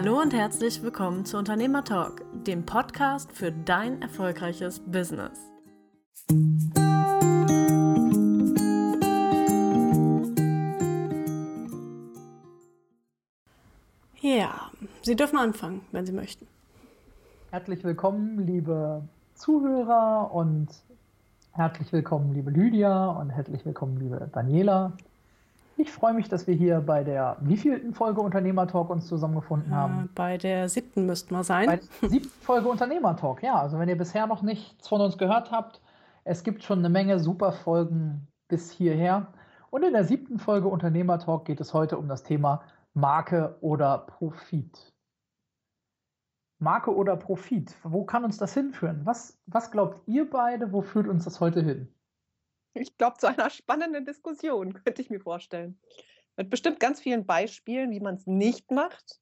Hallo und herzlich willkommen zu Unternehmer Talk, dem Podcast für dein erfolgreiches Business. Ja, Sie dürfen anfangen, wenn Sie möchten. Herzlich willkommen, liebe Zuhörer, und herzlich willkommen, liebe Lydia, und herzlich willkommen, liebe Daniela. Ich freue mich, dass wir hier bei der wievielten Folge Unternehmer Talk uns zusammengefunden haben. Bei der 7. müssten wir sein. Bei der 7. Folge Unternehmer Talk, ja. Also wenn ihr bisher noch nichts von uns gehört habt, es gibt schon eine Menge super Folgen bis hierher. Und in der 7. Folge Unternehmer Talk geht es heute um das Thema Marke oder Profit. Marke oder Profit, wo kann uns das hinführen? Was glaubt ihr beide, wo führt uns das heute hin? Ich glaube, zu einer spannenden Diskussion, könnte ich mir vorstellen. Mit bestimmt ganz vielen Beispielen, wie man es nicht macht.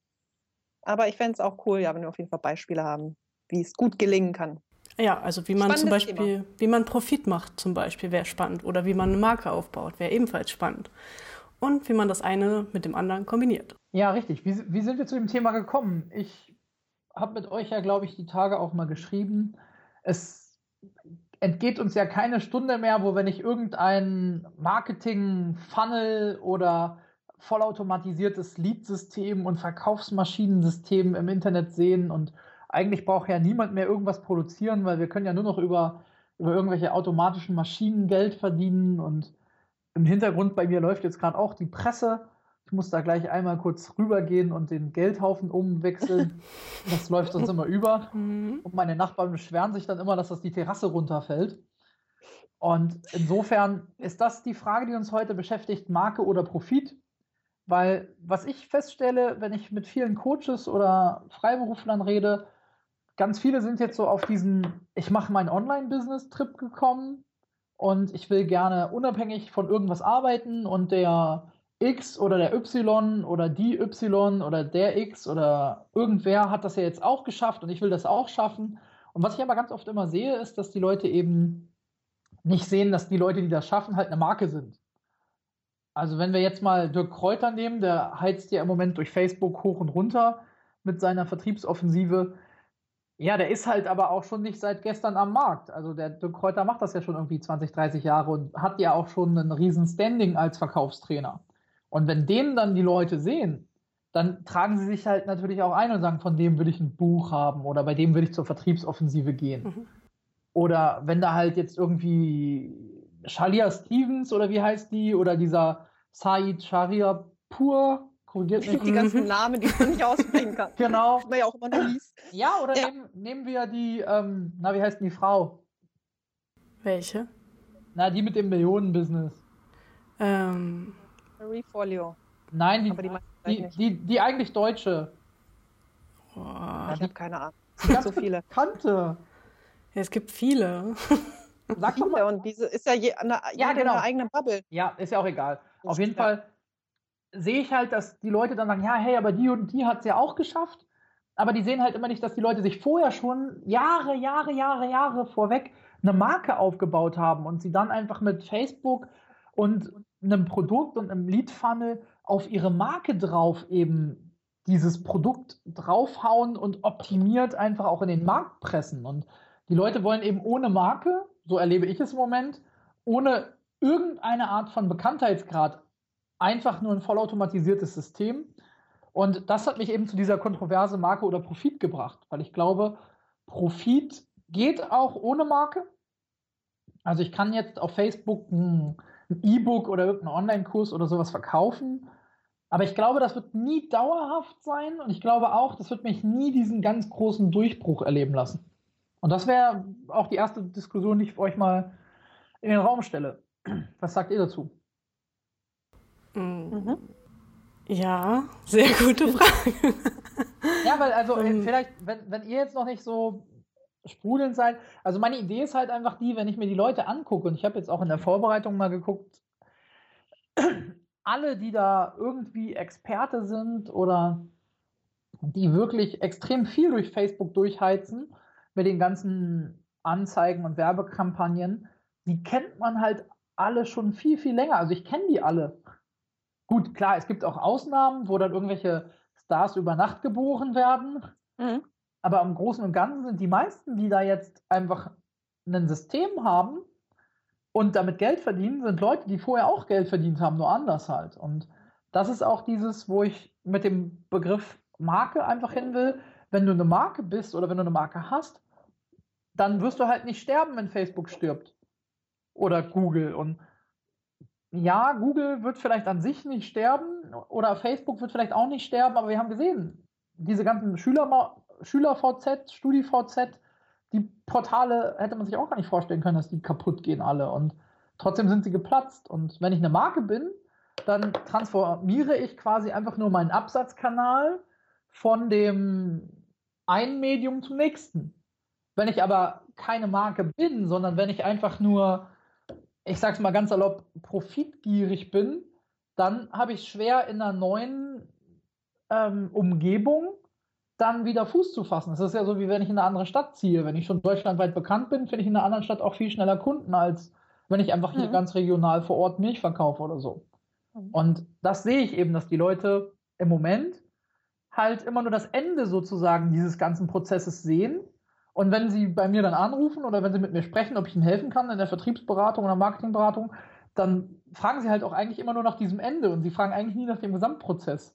Aber ich fände es auch cool, ja, wenn wir auf jeden Fall Beispiele haben, wie es gut gelingen kann. Ja, also wie man spannendes zum Beispiel, Thema. Wie man Profit macht zum Beispiel, wäre spannend. Oder wie man eine Marke aufbaut, wäre ebenfalls spannend. Und wie man das eine mit dem anderen kombiniert. Ja, richtig. Wie sind wir zu dem Thema gekommen? Ich habe mit euch ja, glaube ich, die Tage auch mal geschrieben. Es entgeht uns ja keine Stunde mehr, wo wir nicht irgendein Marketing-Funnel oder vollautomatisiertes Lead-System und Verkaufsmaschinensystem im Internet sehen, und eigentlich braucht ja niemand mehr irgendwas produzieren, weil wir können ja nur noch über irgendwelche automatischen Maschinen Geld verdienen. Und im Hintergrund bei mir läuft jetzt gerade auch die Presse. Ich muss da gleich einmal kurz rübergehen und den Geldhaufen umwechseln. Das läuft uns immer über. Und meine Nachbarn beschweren sich dann immer, dass das die Terrasse runterfällt. Und insofern ist das die Frage, die uns heute beschäftigt: Marke oder Profit? Weil was ich feststelle, wenn ich mit vielen Coaches oder Freiberuflern rede, ganz viele sind jetzt so auf diesen „Ich mache meinen Online-Business-Trip" gekommen und ich will gerne unabhängig von irgendwas arbeiten, und der X oder der Y oder die Y oder der X oder irgendwer hat das ja jetzt auch geschafft und ich will das auch schaffen. Und was ich aber ganz oft immer sehe, ist, dass die Leute eben nicht sehen, dass die Leute, die das schaffen, halt eine Marke sind. Also wenn wir jetzt mal Dirk Kräuter nehmen, der heizt ja im Moment durch Facebook hoch und runter mit seiner Vertriebsoffensive. Ja, der ist halt aber auch schon nicht seit gestern am Markt. Also der Dirk Kräuter macht das ja schon irgendwie 20, 30 Jahre und hat ja auch schon einen riesen Standing als Verkaufstrainer. Und wenn den dann die Leute sehen, dann tragen sie sich halt natürlich auch ein und sagen, von dem will ich ein Buch haben oder bei dem will ich zur Vertriebsoffensive gehen. Mhm. Oder wenn da halt jetzt irgendwie Shalia Stevens oder wie heißt die, oder dieser Said Shariapur, korrigiert mich. Die ganzen Namen, die man nicht aussprechen kann. Genau. Ja, auch immer noch hieß. Ja, oder ja. Nehmen wir die, wie heißt denn die Frau? Welche? Na, die mit dem Millionenbusiness. Marie Forleo. Nein, die eigentlich Deutsche. Oh, ich habe keine Ahnung. Es gibt so viele. Bekannte. Ja, es gibt viele. Sag doch mal. Und diese ist ja eine eigene Bubble. Ja, ist ja auch egal. Das Auf jeden klar. Fall sehe ich halt, dass die Leute dann sagen, ja, hey, aber die und die hat es ja auch geschafft. Aber die sehen halt immer nicht, dass die Leute sich vorher schon Jahre vorweg eine Marke aufgebaut haben und sie dann einfach mit Facebook und einem Produkt und einem Lead-Funnel auf ihre Marke drauf eben dieses Produkt draufhauen und optimiert einfach auch in den Markt pressen. Und die Leute wollen eben ohne Marke, so erlebe ich es im Moment, ohne irgendeine Art von Bekanntheitsgrad, einfach nur ein vollautomatisiertes System. Und das hat mich eben zu dieser Kontroverse Marke oder Profit gebracht, weil ich glaube, Profit geht auch ohne Marke. Also ich kann jetzt auf Facebook ein E-Book oder irgendeinen Online-Kurs oder sowas verkaufen. Aber ich glaube, das wird nie dauerhaft sein, und ich glaube auch, das wird mich nie diesen ganz großen Durchbruch erleben lassen. Und das wäre auch die erste Diskussion, die ich euch mal in den Raum stelle. Was sagt ihr dazu? Mhm. Ja, sehr gute Frage. Ja, weil also vielleicht, wenn ihr jetzt noch nicht so sprudelnd sein. Also meine Idee ist halt einfach die, wenn ich mir die Leute angucke, und ich habe jetzt auch in der Vorbereitung mal geguckt, alle, die da irgendwie Experte sind oder die wirklich extrem viel durch Facebook durchheizen mit den ganzen Anzeigen und Werbekampagnen, die kennt man halt alle schon viel, viel länger. Also ich kenne die alle. Gut, klar, es gibt auch Ausnahmen, wo dann irgendwelche Stars über Nacht geboren werden. Mhm. Aber im Großen und Ganzen sind die meisten, die da jetzt einfach ein System haben und damit Geld verdienen, sind Leute, die vorher auch Geld verdient haben, nur anders halt. Und das ist auch dieses, wo ich mit dem Begriff Marke einfach hin will. Wenn du eine Marke bist oder wenn du eine Marke hast, dann wirst du halt nicht sterben, wenn Facebook stirbt. Oder Google. Und ja, Google wird vielleicht an sich nicht sterben oder Facebook wird vielleicht auch nicht sterben, aber wir haben gesehen, diese ganzen SchülerVZ, StudiVZ, die Portale hätte man sich auch gar nicht vorstellen können, dass die kaputt gehen alle. Und trotzdem sind sie geplatzt. Und wenn ich eine Marke bin, dann transformiere ich quasi einfach nur meinen Absatzkanal von dem einen Medium zum nächsten. Wenn ich aber keine Marke bin, sondern wenn ich einfach nur, ich sag's mal ganz salopp, profitgierig bin, dann habe ich schwer in einer neuen Umgebung dann wieder Fuß zu fassen. Das ist ja so, wie wenn ich in eine andere Stadt ziehe. Wenn ich schon deutschlandweit bekannt bin, finde ich in einer anderen Stadt auch viel schneller Kunden, als wenn ich einfach hier ganz regional vor Ort Milch verkaufe oder so. Und das sehe ich eben, dass die Leute im Moment halt immer nur das Ende sozusagen dieses ganzen Prozesses sehen. Und wenn sie bei mir dann anrufen oder wenn sie mit mir sprechen, ob ich ihnen helfen kann in der Vertriebsberatung oder Marketingberatung, dann fragen sie halt auch eigentlich immer nur nach diesem Ende und sie fragen eigentlich nie nach dem Gesamtprozess.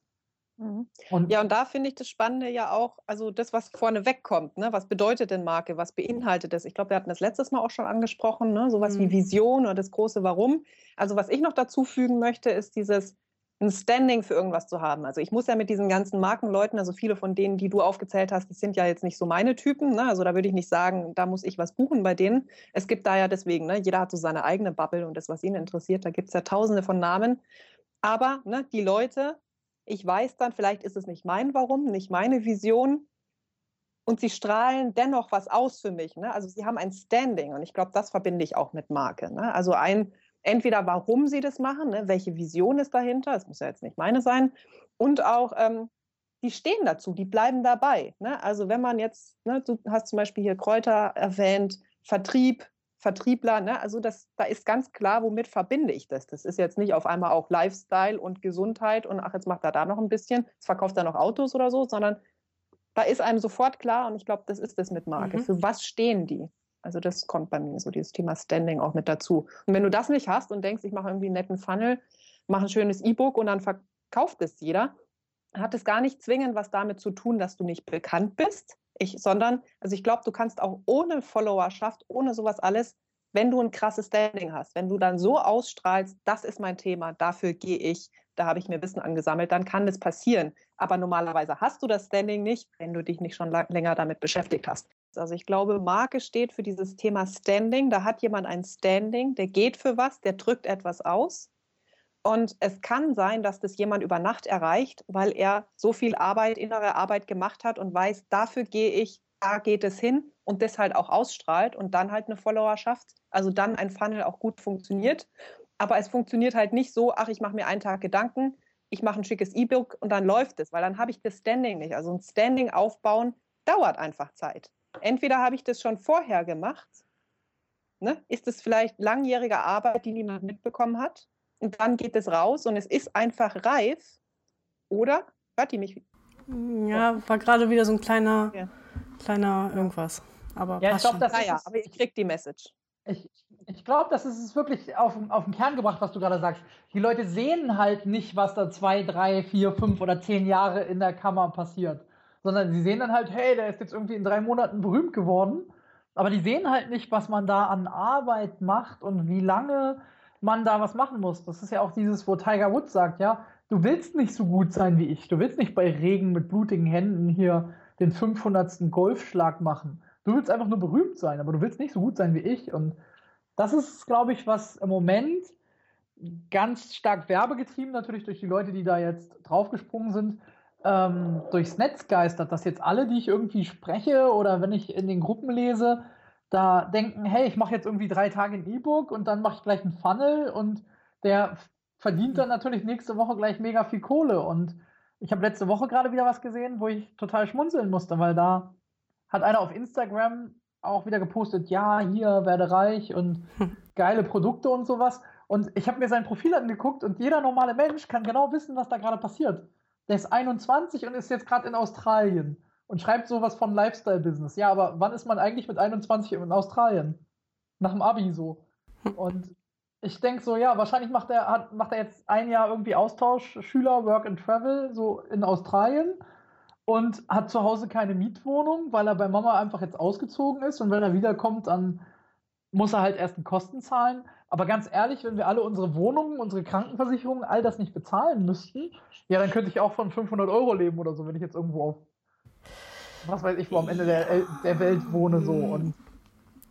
Und ja, und da finde ich das Spannende ja auch, also das, was vorne wegkommt, ne? Was bedeutet denn Marke, was beinhaltet das? Ich glaube, wir hatten das letztes Mal auch schon angesprochen, ne? Sowas wie Vision oder das große Warum. Also was ich noch dazu fügen möchte, ist dieses, ein Standing für irgendwas zu haben. Also ich muss ja mit diesen ganzen Markenleuten, also viele von denen, die du aufgezählt hast, das sind ja jetzt nicht so meine Typen, ne? Also da würde ich nicht sagen, da muss ich was buchen bei denen. Es gibt da ja deswegen, ne? Jeder hat so seine eigene Bubble und das, was ihn interessiert, da gibt es ja tausende von Namen. Aber ne, die Leute, ich weiß dann, vielleicht ist es nicht mein Warum, nicht meine Vision und sie strahlen dennoch was aus für mich. Ne? Also sie haben ein Standing und ich glaube, das verbinde ich auch mit Marke. Ne? Also ein, entweder warum sie das machen, ne? Welche Vision ist dahinter, es muss ja jetzt nicht meine sein und auch, die stehen dazu, die bleiben dabei. Ne? Also wenn man jetzt, ne, du hast zum Beispiel hier Kräuter erwähnt, Vertrieb, Vertriebler, ne? Also das, da ist ganz klar, womit verbinde ich das? Das ist jetzt nicht auf einmal auch Lifestyle und Gesundheit und ach, jetzt macht er da noch ein bisschen, jetzt verkauft er noch Autos oder so, sondern da ist einem sofort klar und ich glaube, das ist das mit Marke. Für was stehen die? Also das kommt bei mir so, dieses Thema Standing auch mit dazu. Und wenn du das nicht hast und denkst, ich mache irgendwie einen netten Funnel, mache ein schönes E-Book und dann verkauft es jeder, hat es gar nicht zwingend was damit zu tun, dass du nicht bekannt bist, sondern, also ich glaube, du kannst auch ohne Followerschaft, ohne sowas alles, wenn du ein krasses Standing hast, wenn du dann so ausstrahlst, das ist mein Thema, dafür gehe ich, da habe ich mir Wissen angesammelt, dann kann das passieren. Aber normalerweise hast du das Standing nicht, wenn du dich nicht schon länger damit beschäftigt hast. Also ich glaube, Marke steht für dieses Thema Standing, da hat jemand ein Standing, der geht für was, der drückt etwas aus. Und es kann sein, dass das jemand über Nacht erreicht, weil er so viel Arbeit, innere Arbeit gemacht hat und weiß, dafür gehe ich, da geht es hin und das halt auch ausstrahlt und dann halt eine Followerschaft, also dann ein Funnel auch gut funktioniert. Aber es funktioniert halt nicht so, ach, ich mache mir einen Tag Gedanken, ich mache ein schickes E-Book und dann läuft es, weil dann habe ich das Standing nicht. Also ein Standing aufbauen dauert einfach Zeit. Entweder habe ich das schon vorher gemacht, ne? Ist es vielleicht langjährige Arbeit, die niemand mitbekommen hat? Und dann geht es raus und es ist einfach reif. Oder? Hört die mich? Ja, war gerade wieder so ein kleiner irgendwas. Aber ja, ich glaube, das ist, aber ich krieg die Message. Ich glaube, das ist wirklich auf den Kern gebracht, was du gerade sagst. Die Leute sehen halt nicht, was da 2, 3, 4, 5 oder 10 Jahre in der Kammer passiert. Sondern sie sehen dann halt, hey, der ist jetzt irgendwie in 3 Monaten berühmt geworden. Aber die sehen halt nicht, was man da an Arbeit macht und wie lange man da was machen muss. Das ist ja auch dieses, wo Tiger Woods sagt, ja, du willst nicht so gut sein wie ich. Du willst nicht bei Regen mit blutigen Händen hier den 500. Golfschlag machen. Du willst einfach nur berühmt sein, aber du willst nicht so gut sein wie ich. Und das ist, glaube ich, was im Moment ganz stark werbegetrieben, natürlich durch die Leute, die da jetzt draufgesprungen sind, durchs Netz geistert, dass jetzt alle, die ich irgendwie spreche oder wenn ich in den Gruppen lese, da denken, hey, ich mache jetzt irgendwie 3 Tage ein E-Book und dann mache ich gleich einen Funnel und der verdient dann natürlich nächste Woche gleich mega viel Kohle. Und ich habe letzte Woche gerade wieder was gesehen, wo ich total schmunzeln musste, weil da hat einer auf Instagram auch wieder gepostet, ja, hier, werde reich und geile Produkte und sowas. Und ich habe mir sein Profil angeguckt und jeder normale Mensch kann genau wissen, was da gerade passiert. der ist 21 und ist jetzt gerade in Australien und schreibt sowas von Lifestyle-Business. Ja, aber wann ist man eigentlich mit 21 in Australien? Nach dem Abi so. Und ich denke so, ja, wahrscheinlich macht er jetzt ein Jahr irgendwie Austausch, Schüler, Work and Travel, so in Australien, und hat zu Hause keine Mietwohnung, weil er bei Mama einfach jetzt ausgezogen ist, und wenn er wiederkommt, dann muss er halt erst die Kosten zahlen. Aber ganz ehrlich, wenn wir alle unsere Wohnungen, unsere Krankenversicherungen, all das nicht bezahlen müssten, ja, dann könnte ich auch von 500 € leben oder so, wenn ich jetzt irgendwo auf, was weiß ich, wo am Ende der Welt wohne, so. Und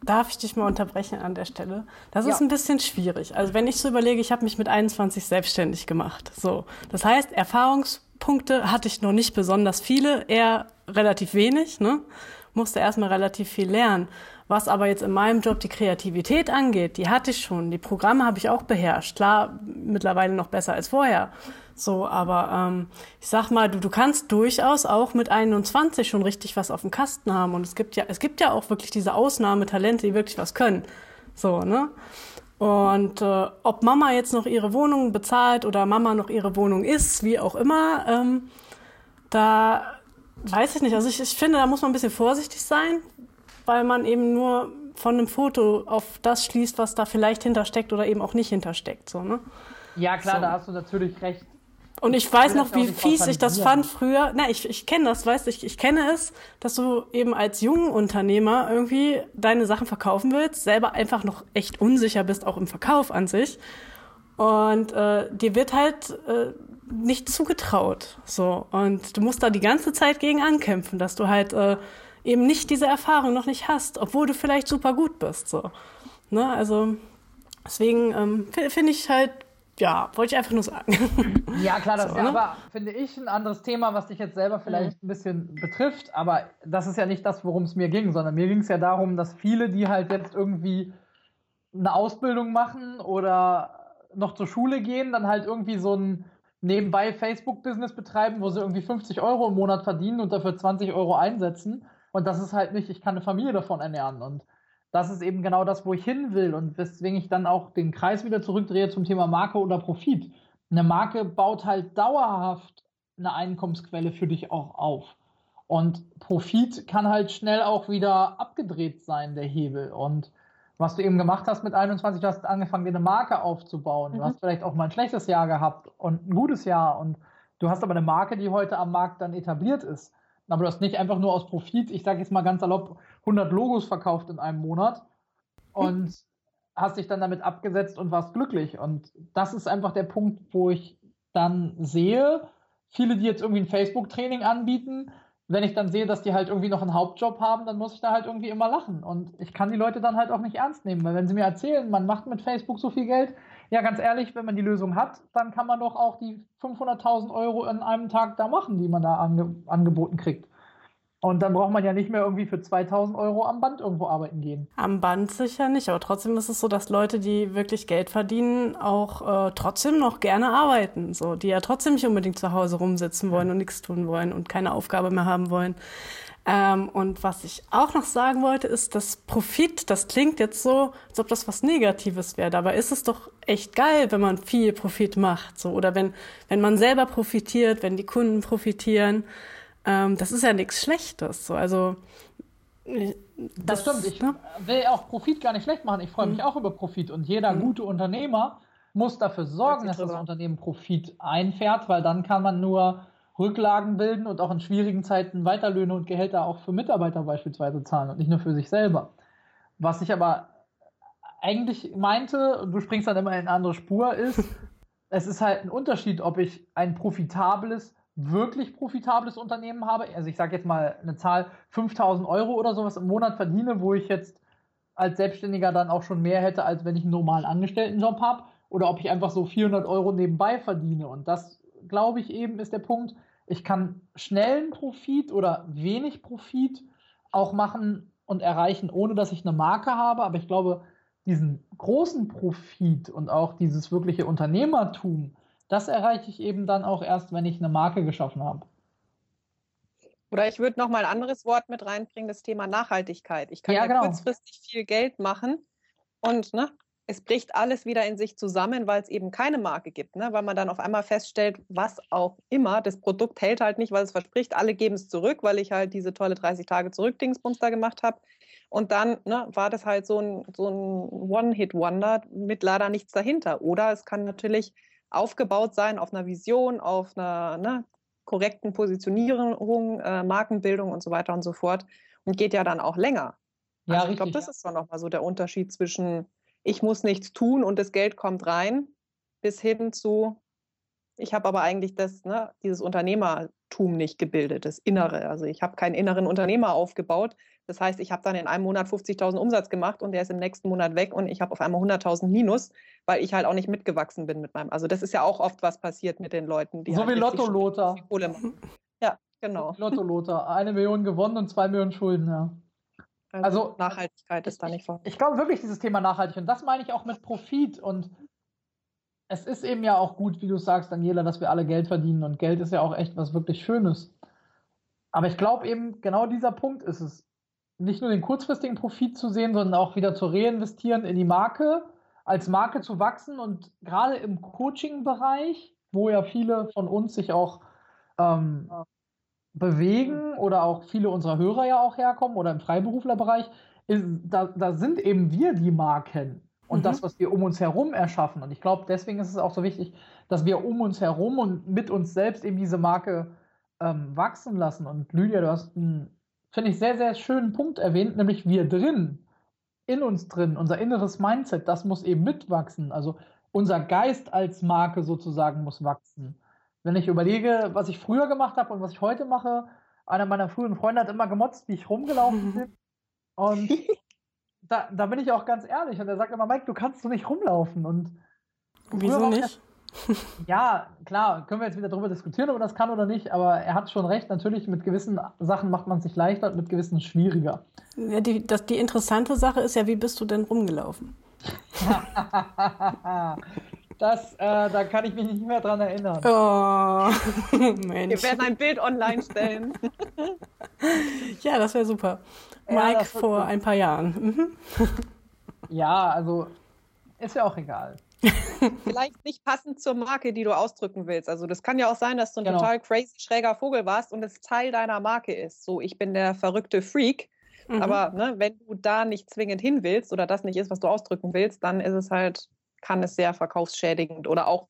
darf ich dich mal unterbrechen an der Stelle? Das ist ein bisschen schwierig. Also wenn ich so überlege, ich habe mich mit 21 selbstständig gemacht. So, das heißt, Erfahrungspunkte hatte ich noch nicht besonders viele, eher relativ wenig, ne? Musste erstmal relativ viel lernen. Was aber jetzt in meinem Job die Kreativität angeht, die hatte ich schon. Die Programme habe ich auch beherrscht. Klar, mittlerweile noch besser als vorher. So, aber ich sag mal, du kannst durchaus auch mit 21 schon richtig was auf dem Kasten haben. Und es gibt ja auch wirklich diese Ausnahmetalente, die wirklich was können. So, ne? Und ob Mama jetzt noch ihre Wohnung bezahlt oder Mama noch ihre Wohnung ist, wie auch immer, da weiß ich nicht. Also ich finde, da muss man ein bisschen vorsichtig sein, weil man eben nur von einem Foto auf das schließt, was da vielleicht hintersteckt oder eben auch nicht hintersteckt. So, ne? Ja, klar, so. Da hast du natürlich recht. Und ich weiß noch, wie fies ich das fand früher. Na, ich kenne das, weißt du, ich kenne es, dass du eben als junger Unternehmer irgendwie deine Sachen verkaufen willst, selber einfach noch echt unsicher bist, auch im Verkauf an sich. Und dir wird halt nicht zugetraut. So. Und du musst da die ganze Zeit gegen ankämpfen, dass du halt eben nicht diese Erfahrung noch nicht hast, obwohl du vielleicht super gut bist. So. Ne? Also deswegen finde ich halt, ja, wollte ich einfach nur sagen. Ja, klar, das so, ist ja, ne? Aber finde ich ein anderes Thema, was dich jetzt selber vielleicht ein bisschen betrifft, aber das ist ja nicht das, worum es mir ging, sondern mir ging es ja darum, dass viele, die halt jetzt irgendwie eine Ausbildung machen oder noch zur Schule gehen, dann halt irgendwie so ein nebenbei Facebook-Business betreiben, wo sie irgendwie 50 € im Monat verdienen und dafür 20 € einsetzen. Und das ist halt nicht, ich kann eine Familie davon ernähren. Und das ist eben genau das, wo ich hin will und weswegen ich dann auch den Kreis wieder zurückdrehe zum Thema Marke oder Profit. Eine Marke baut halt dauerhaft eine Einkommensquelle für dich auch auf. Und Profit kann halt schnell auch wieder abgedreht sein, der Hebel. Und was du eben gemacht hast mit 21, du hast angefangen, dir eine Marke aufzubauen. Du hast vielleicht auch mal ein schlechtes Jahr gehabt und ein gutes Jahr. Und du hast aber eine Marke, die heute am Markt dann etabliert ist. Aber du hast nicht einfach nur aus Profit, ich sage jetzt mal ganz salopp, 100 Logos verkauft in einem Monat und hast dich dann damit abgesetzt und warst glücklich. Und das ist einfach der Punkt, wo ich dann sehe, viele, die jetzt irgendwie ein Facebook-Training anbieten, wenn ich dann sehe, dass die halt irgendwie noch einen Hauptjob haben, dann muss ich da halt irgendwie immer lachen. Und ich kann die Leute dann halt auch nicht ernst nehmen, weil wenn sie mir erzählen, man macht mit Facebook so viel Geld, ja, ganz ehrlich, wenn man die Lösung hat, dann kann man doch auch die 500.000 € an einem Tag da machen, die man da angeboten kriegt. Und dann braucht man ja nicht mehr irgendwie für 2.000 € am Band irgendwo arbeiten gehen. Am Band sicher nicht, aber trotzdem ist es so, dass Leute, die wirklich Geld verdienen, auch trotzdem noch gerne arbeiten. So, die ja trotzdem nicht unbedingt zu Hause rumsitzen wollen und nichts tun wollen und keine Aufgabe mehr haben wollen. Und was ich auch noch sagen wollte, ist, dass Profit, das klingt jetzt so, als ob das was Negatives wäre. Dabei ist es doch echt geil, wenn man viel Profit macht. So, oder wenn man selber profitiert, wenn die Kunden profitieren. Das ist ja nichts Schlechtes. So. Also, das stimmt. Ich will auch Profit gar nicht schlecht machen. Ich freue mich auch über Profit. Und jeder gute Unternehmer muss dafür sorgen, dass das Unternehmen Profit einfährt, weil dann kann man nur Rücklagen bilden und auch in schwierigen Zeiten Weiterlöhne und Gehälter auch für Mitarbeiter beispielsweise zahlen und nicht nur für sich selber. Was ich aber eigentlich meinte, du springst dann immer in eine andere Spur, ist, es ist halt ein Unterschied, ob ich ein wirklich profitables Unternehmen habe, also ich sage jetzt mal eine Zahl, 5.000 € oder sowas im Monat verdiene, wo ich jetzt als Selbstständiger dann auch schon mehr hätte, als wenn ich einen normalen Angestelltenjob habe, oder ob ich einfach so 400 € nebenbei verdiene. Und das, glaube ich, eben ist der Punkt, ich kann schnellen Profit oder wenig Profit auch machen und erreichen, ohne dass ich eine Marke habe, aber ich glaube, diesen großen Profit und auch dieses wirkliche Unternehmertum, das erreiche ich eben dann auch erst, wenn ich eine Marke geschaffen habe. Oder ich würde noch mal ein anderes Wort mit reinbringen, das Thema Nachhaltigkeit. Ich kann ja kurzfristig viel Geld machen und es bricht alles wieder in sich zusammen, weil es eben keine Marke gibt, ne? Weil man dann auf einmal feststellt, was auch immer, das Produkt hält halt nicht, weil es verspricht, alle geben es zurück, weil ich halt diese tolle 30 Tage Zurück-Dingsbums da gemacht habe. Und dann war das halt so ein One-Hit-Wonder mit leider nichts dahinter. Oder es kann natürlich aufgebaut sein auf einer Vision, auf einer korrekten Positionierung, Markenbildung und so weiter und so fort. Und geht ja dann auch länger. Ja, also ich glaube, das ist schon nochmal so der Unterschied zwischen ich muss nichts tun und das Geld kommt rein, bis hin zu ich habe aber eigentlich dieses Unternehmertum nicht gebildet, das Innere. Also ich habe keinen inneren Unternehmer aufgebaut. Das heißt, ich habe dann in einem Monat 50.000 Umsatz gemacht und der ist im nächsten Monat weg und ich habe auf einmal 100.000 minus, weil ich halt auch nicht mitgewachsen bin mit meinem. Also das ist ja auch oft, was passiert mit den Leuten. Die so halt wie Lotto-Lothar. Ja, genau. Lotto-Lothar. 1 Million gewonnen und 2 Millionen Schulden, ja. Also Nachhaltigkeit ist da nicht vorhanden. Ich glaube wirklich, dieses Thema Nachhaltigkeit. Und das meine ich auch mit Profit. Und es ist eben ja auch gut, wie du sagst, Daniela, dass wir alle Geld verdienen. Und Geld ist ja auch echt was wirklich Schönes. Aber ich glaube eben, genau dieser Punkt ist es. Nicht nur den kurzfristigen Profit zu sehen, sondern auch wieder zu reinvestieren in die Marke, als Marke zu wachsen. Und gerade im Coaching-Bereich, wo ja viele von uns sich auch bewegen oder auch viele unserer Hörer ja auch herkommen oder im Freiberuflerbereich, da sind eben wir die Marken und das, was wir um uns herum erschaffen. Und ich glaube, deswegen ist es auch so wichtig, dass wir um uns herum und mit uns selbst eben diese Marke wachsen lassen. Und Lydia, du hast einen, finde ich, sehr, sehr schönen Punkt erwähnt, nämlich wir drin, in uns drin, unser inneres Mindset, das muss eben mitwachsen. Also unser Geist als Marke sozusagen muss wachsen. Wenn ich überlege, was ich früher gemacht habe und was ich heute mache, einer meiner frühen Freunde hat immer gemotzt, wie ich rumgelaufen bin. Und da bin ich auch ganz ehrlich. Und er sagt immer, Mike, du kannst so nicht rumlaufen. Und wieso nicht? Ja, klar, können wir jetzt wieder darüber diskutieren, ob man das kann oder nicht. Aber er hat schon recht. Natürlich, mit gewissen Sachen macht man es sich leichter und mit gewissen schwieriger. Ja, die interessante Sache ist ja, wie bist du denn rumgelaufen? Da kann ich mich nicht mehr dran erinnern. Oh, Mensch. Wir werden ein Bild online stellen. Ja, das wäre super. Ja, Mike vor ein paar Jahren. Ja, also ist ja auch egal. Vielleicht nicht passend zur Marke, die du ausdrücken willst. Also das kann ja auch sein, dass du ein total crazy, schräger Vogel warst und es Teil deiner Marke ist. So, ich bin der verrückte Freak. Aber wenn du da nicht zwingend hin willst oder das nicht ist, was du ausdrücken willst, dann ist es halt... kann es sehr verkaufsschädigend oder auch,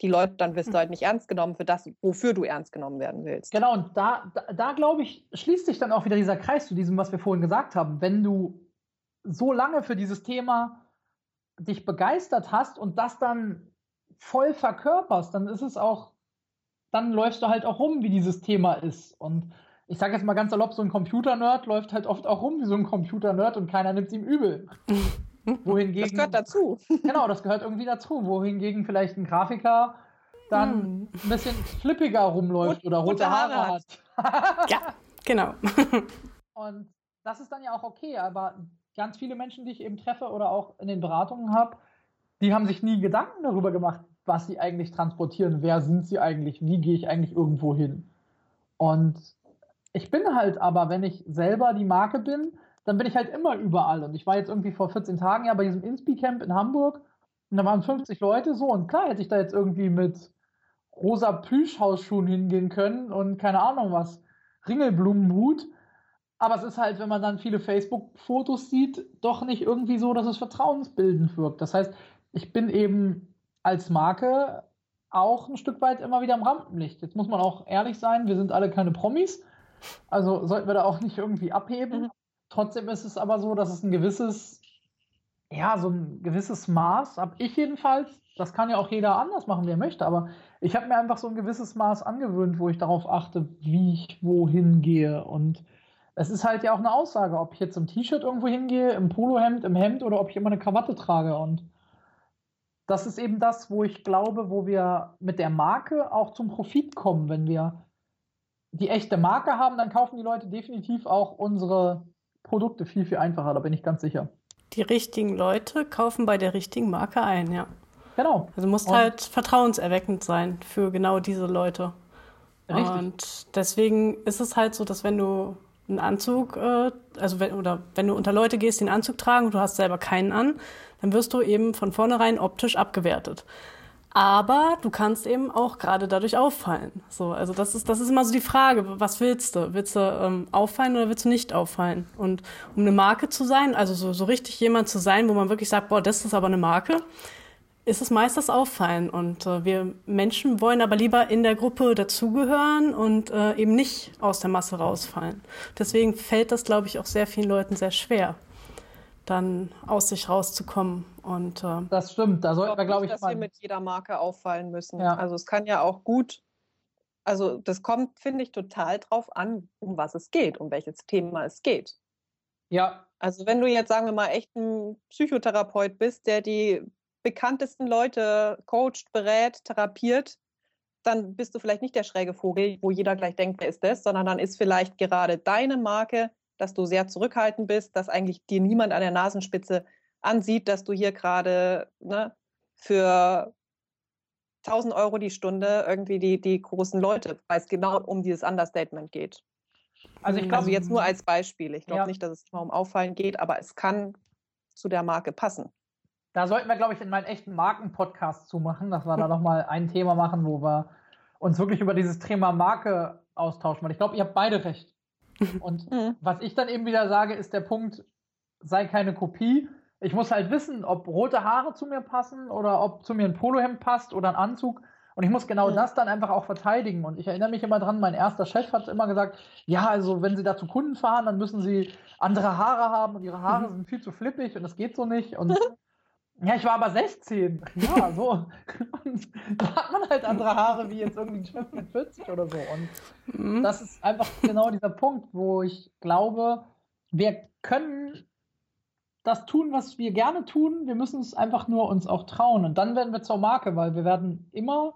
die Leute, dann wirst du halt nicht ernst genommen für das, wofür du ernst genommen werden willst. Genau, und da glaube ich, schließt sich dann auch wieder dieser Kreis zu diesem, was wir vorhin gesagt haben. Wenn du so lange für dieses Thema dich begeistert hast und das dann voll verkörperst, dann ist es auch, dann läufst du halt auch rum, wie dieses Thema ist. Und ich sage jetzt mal ganz salopp, so ein Computer-Nerd läuft halt oft auch rum wie so ein Computer-Nerd und keiner nimmt es ihm übel. Wohingegen, das gehört dazu. Genau, das gehört irgendwie dazu. Wohingegen vielleicht ein Grafiker dann ein bisschen flippiger rumläuft oder rote Haare hat. Ja, genau. Und das ist dann ja auch okay, aber ganz viele Menschen, die ich eben treffe oder auch in den Beratungen habe, die haben sich nie Gedanken darüber gemacht, was sie eigentlich transportieren, wer sind sie eigentlich, wie gehe ich eigentlich irgendwo hin. Und ich bin halt aber, wenn ich selber die Marke bin, dann bin ich halt immer überall. Und ich war jetzt irgendwie vor 14 Tagen ja bei diesem Inspi-Camp in Hamburg und da waren 50 Leute so und klar hätte ich da jetzt irgendwie mit rosa Plüschhausschuhen hingehen können und keine Ahnung was, Ringelblumenhut. Aber es ist halt, wenn man dann viele Facebook-Fotos sieht, doch nicht irgendwie so, dass es vertrauensbildend wirkt. Das heißt, ich bin eben als Marke auch ein Stück weit immer wieder im Rampenlicht. Jetzt muss man auch ehrlich sein, wir sind alle keine Promis, also sollten wir da auch nicht irgendwie abheben. Trotzdem ist es aber so, dass es ein gewisses Maß habe ich jedenfalls, das kann ja auch jeder anders machen, wer möchte, aber ich habe mir einfach so ein gewisses Maß angewöhnt, wo ich darauf achte, wie ich wohin gehe. Und es ist halt ja auch eine Aussage, ob ich jetzt im T-Shirt irgendwo hingehe, im Polohemd, im Hemd oder ob ich immer eine Krawatte trage. Und das ist eben das, wo ich glaube, wo wir mit der Marke auch zum Profit kommen. Wenn wir die echte Marke haben, dann kaufen die Leute definitiv auch unsere Produkte viel, viel einfacher, da bin ich ganz sicher. Die richtigen Leute kaufen bei der richtigen Marke ein, ja. Genau. Also musst halt vertrauenserweckend sein für genau diese Leute. Richtig. Und deswegen ist es halt so, dass wenn du einen Anzug, wenn du unter Leute gehst, die einen Anzug tragen und du hast selber keinen an, dann wirst du eben von vornherein optisch abgewertet. Aber du kannst eben auch gerade dadurch auffallen. So, also das ist immer so die Frage, was willst du? Willst du auffallen oder willst du nicht auffallen? Und um eine Marke zu sein, also so richtig jemand zu sein, wo man wirklich sagt, boah, das ist aber eine Marke, ist es meist das Auffallen. Und wir Menschen wollen aber lieber in der Gruppe dazugehören und eben nicht aus der Masse rausfallen. Deswegen fällt das, glaube ich, auch sehr vielen Leuten sehr schwer, dann aus sich rauszukommen. Und das stimmt, da sollten wir, glaube ich, dass wir mit jeder Marke auffallen müssen. Ja. Also es kann ja auch gut, also das kommt, finde ich, total drauf an, um was es geht, um welches Thema es geht. Ja. Also wenn du jetzt, sagen wir mal, echt ein Psychotherapeut bist, der die bekanntesten Leute coacht, berät, therapiert, dann bist du vielleicht nicht der schräge Vogel, wo jeder gleich denkt, wer ist das, sondern dann ist vielleicht gerade deine Marke, dass du sehr zurückhaltend bist, dass eigentlich dir niemand an der Nasenspitze ansieht, dass du hier gerade für 1.000 Euro die Stunde irgendwie die großen Leute, weil es genau um dieses Understatement geht. Also ich glaube, jetzt nur als Beispiel. Ich glaube nicht, dass es immer um Auffallen geht, aber es kann zu der Marke passen. Da sollten wir, glaube ich, in meinen echten Marken-Podcast zu machen, dass wir da nochmal ein Thema machen, wo wir uns wirklich über dieses Thema Marke austauschen. Weil ich glaube, ihr habt beide recht. Und was ich dann eben wieder sage, ist der Punkt, sei keine Kopie. Ich muss halt wissen, ob rote Haare zu mir passen oder ob zu mir ein Polohemd passt oder ein Anzug. Und ich muss genau das dann einfach auch verteidigen. Und ich erinnere mich immer dran, mein erster Chef hat immer gesagt, ja, also wenn Sie da zu Kunden fahren, dann müssen Sie andere Haare haben und Ihre Haare sind viel zu flippig und das geht so nicht. Und ja, ich war aber 16. Ja, so. Und da hat man halt andere Haare wie jetzt irgendwie ein Chef mit 40 oder so. Und das ist einfach genau dieser Punkt, wo ich glaube, wir können das tun, was wir gerne tun. Wir müssen es einfach nur uns auch trauen. Und dann werden wir zur Marke, weil wir werden immer,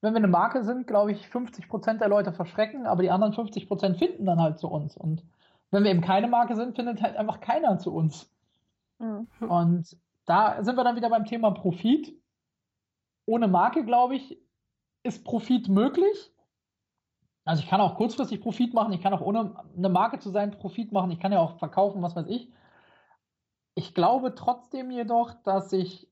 wenn wir eine Marke sind, glaube ich, 50% der Leute verschrecken, aber die anderen 50% finden dann halt zu uns. Und wenn wir eben keine Marke sind, findet halt einfach keiner zu uns. Und da sind wir dann wieder beim Thema Profit. Ohne Marke, glaube ich, ist Profit möglich. Also ich kann auch kurzfristig Profit machen, ich kann auch ohne eine Marke zu sein Profit machen, ich kann ja auch verkaufen, was weiß ich. Ich glaube trotzdem jedoch, dass ich